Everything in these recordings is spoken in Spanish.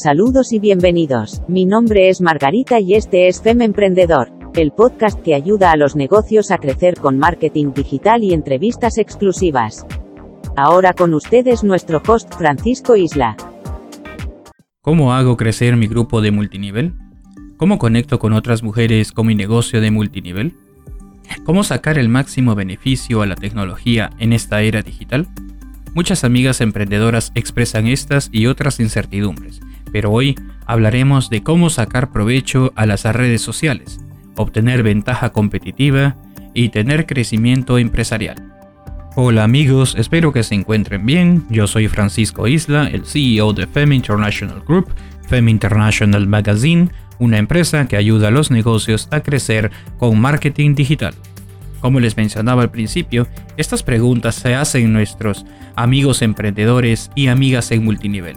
Saludos y bienvenidos. Mi nombre es Margarita y este es FEM Emprendedor, el podcast que ayuda a los negocios a crecer con marketing digital y entrevistas exclusivas. Ahora con ustedes nuestro host Francisco Isla. ¿Cómo hago crecer mi grupo de multinivel? ¿Cómo conecto con otras mujeres con mi negocio de multinivel? ¿Cómo sacar el máximo beneficio a la tecnología en esta era digital? Muchas amigas emprendedoras expresan estas y otras incertidumbres, pero hoy hablaremos de cómo sacar provecho a las redes sociales, obtener ventaja competitiva y tener crecimiento empresarial. Hola amigos, espero que se encuentren bien. Yo soy Francisco Isla, el CEO de FEM International Group, FEM International Magazine, una empresa que ayuda a los negocios a crecer con marketing digital. Como les mencionaba al principio, estas preguntas se hacen nuestros amigos emprendedores y amigas en multinivel.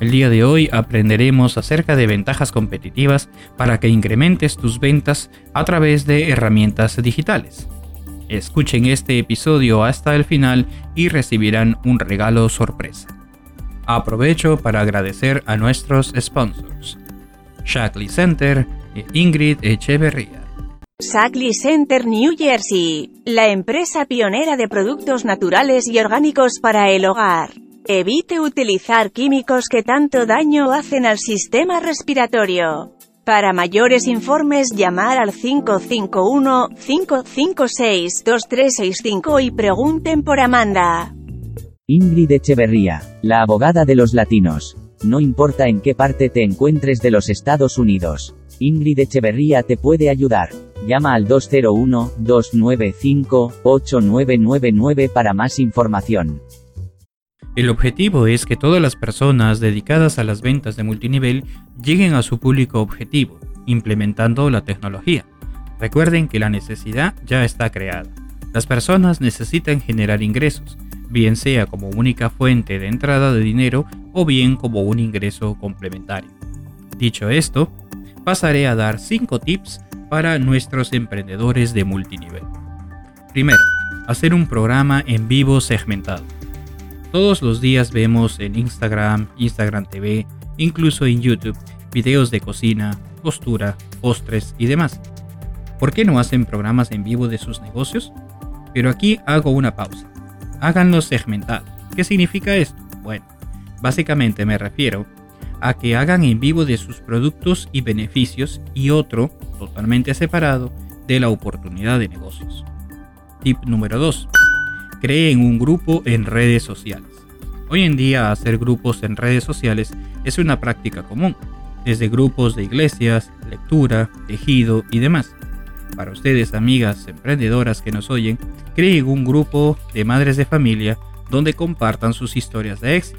El día de hoy aprenderemos acerca de ventajas competitivas para que incrementes tus ventas a través de herramientas digitales. Escuchen este episodio hasta el final y recibirán un regalo sorpresa. Aprovecho para agradecer a nuestros sponsors: Shaklee Center e Ingrid Echeverría. Shaklee Center, New Jersey, la empresa pionera de productos naturales y orgánicos para el hogar. Evite utilizar químicos que tanto daño hacen al sistema respiratorio. Para mayores informes, llamar al 551-556-2365 y pregunten por Amanda. Ingrid Echeverría, la abogada de los latinos. No importa en qué parte te encuentres de los Estados Unidos, Ingrid Echeverría te puede ayudar. Llama al 201-295-8999 para más información. El objetivo es que todas las personas dedicadas a las ventas de multinivel lleguen a su público objetivo, implementando la tecnología. Recuerden que la necesidad ya está creada. Las personas necesitan generar ingresos, bien sea como única fuente de entrada de dinero o bien como un ingreso complementario. Dicho esto, pasaré a dar 5 tips para nuestros emprendedores de multinivel. Primero, hacer un programa en vivo segmentado. Todos los días vemos en Instagram, Instagram TV, incluso en YouTube, videos de cocina, costura, postres y demás. ¿Por qué no hacen programas en vivo de sus negocios? Pero aquí hago una pausa. Háganlo segmentado. ¿Qué significa esto? Bueno, básicamente me refiero a que hagan en vivo de sus productos y beneficios y otro totalmente separado de la oportunidad de negocios. Tip número 2. Creen un grupo en redes sociales. Hoy en día hacer grupos en redes sociales es una práctica común, desde grupos de iglesias, lectura, tejido y demás. Para ustedes, amigas emprendedoras que nos oyen, creen un grupo de madres de familia donde compartan sus historias de éxito,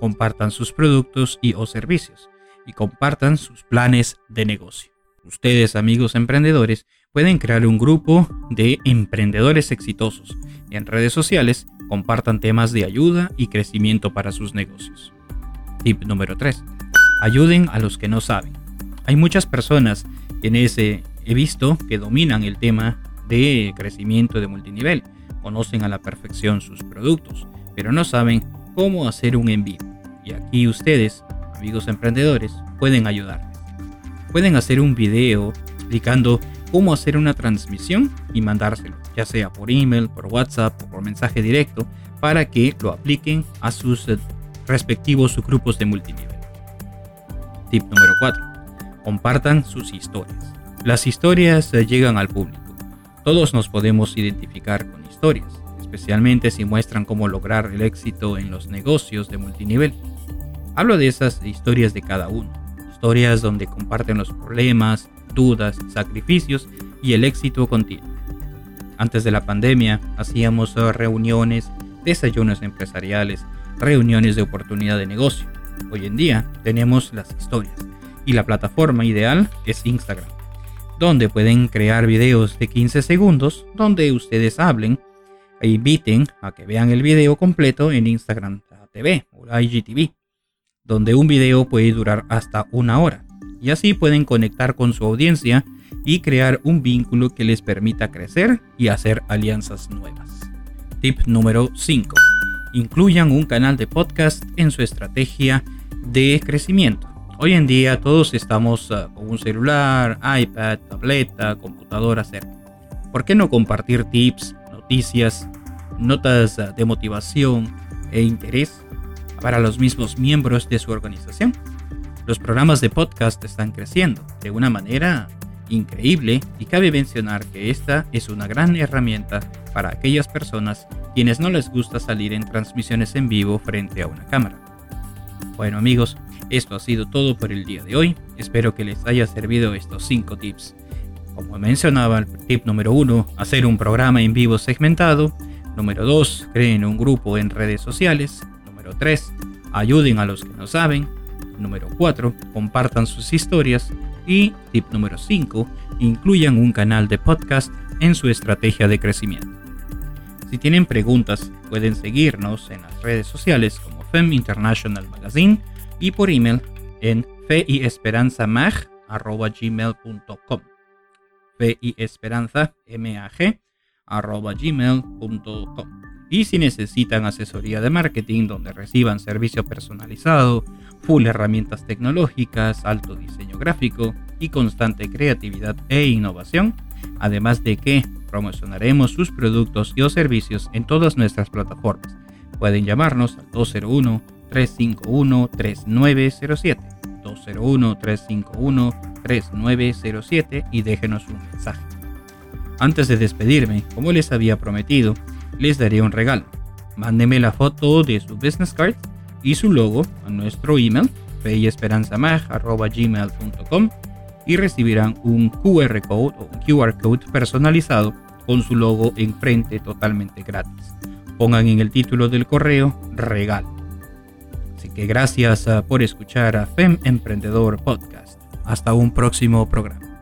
compartan sus productos y o servicios, y compartan sus planes de negocio. Ustedes, amigos emprendedores, pueden crear un grupo de emprendedores exitosos y en redes sociales compartan temas de ayuda y crecimiento para sus negocios. Tip número 3. Ayuden a los que no saben. Hay muchas personas quienes he visto que dominan el tema de crecimiento de multinivel, conocen a la perfección sus productos, pero no saben cómo hacer un en vivo. Y aquí ustedes, amigos emprendedores, pueden ayudarles. Pueden hacer un video explicando cómo hacer una transmisión y mandárselo, ya sea por email, por WhatsApp o por mensaje directo, para que lo apliquen a sus respectivos grupos de multinivel. Tip número 4. Compartan sus historias. Las historias llegan al público. Todos nos podemos identificar con historias, especialmente si muestran cómo lograr el éxito en los negocios de multinivel. Hablo de esas historias de cada uno, historias donde comparten los problemas, dudas, sacrificios y el éxito continuo. Antes de la pandemia hacíamos reuniones, desayunos empresariales, reuniones de oportunidad de negocio. Hoy en día tenemos las historias y la plataforma ideal es Instagram, donde pueden crear videos de 15 segundos donde ustedes hablen e inviten a que vean el video completo en Instagram TV o IGTV, donde un video puede durar hasta 1 hora, y así pueden conectar con su audiencia y crear un vínculo que les permita crecer y hacer alianzas nuevas. Tip número 5. Incluyan un canal de podcast en su estrategia de crecimiento. Hoy en día todos estamos con un celular, iPad, tableta, computadora cerca. ¿Por qué no compartir tips, noticias, notas de motivación e interés para los mismos miembros de su organización? Los programas de podcast están creciendo de una manera increíble y cabe mencionar que esta es una gran herramienta para aquellas personas quienes no les gusta salir en transmisiones en vivo frente a una cámara. Bueno amigos, esto ha sido todo por el día de hoy. Espero que les haya servido estos 5 tips. Como mencionaba, el tip número 1, hacer un programa en vivo segmentado. Número 2, creen un grupo en redes sociales. Número 3, ayuden a los que no saben. Número 4, compartan sus historias. Y tip número 5, incluyan un canal de podcast en su estrategia de crecimiento. Si tienen preguntas, pueden seguirnos en las redes sociales como FEM International Magazine y por email en feesperanzamag@gmail.com. feesperanzamag@gmail.com. Y si necesitan asesoría de marketing donde reciban servicio personalizado, full herramientas tecnológicas, alto diseño gráfico y constante creatividad e innovación, además de que promocionaremos sus productos y o servicios en todas nuestras plataformas, pueden llamarnos al 201-351-3907, 201-351-3907 y déjenos un mensaje. Antes de despedirme, como les había prometido, les daré un regalo. Mándenme la foto de su business card y su logo a nuestro email feesperanzamag@gmail.com y recibirán un QR code o un QR code personalizado con su logo enfrente totalmente gratis. Pongan en el título del correo regalo. Así que gracias por escuchar a FEM Emprendedor Podcast. Hasta un próximo programa.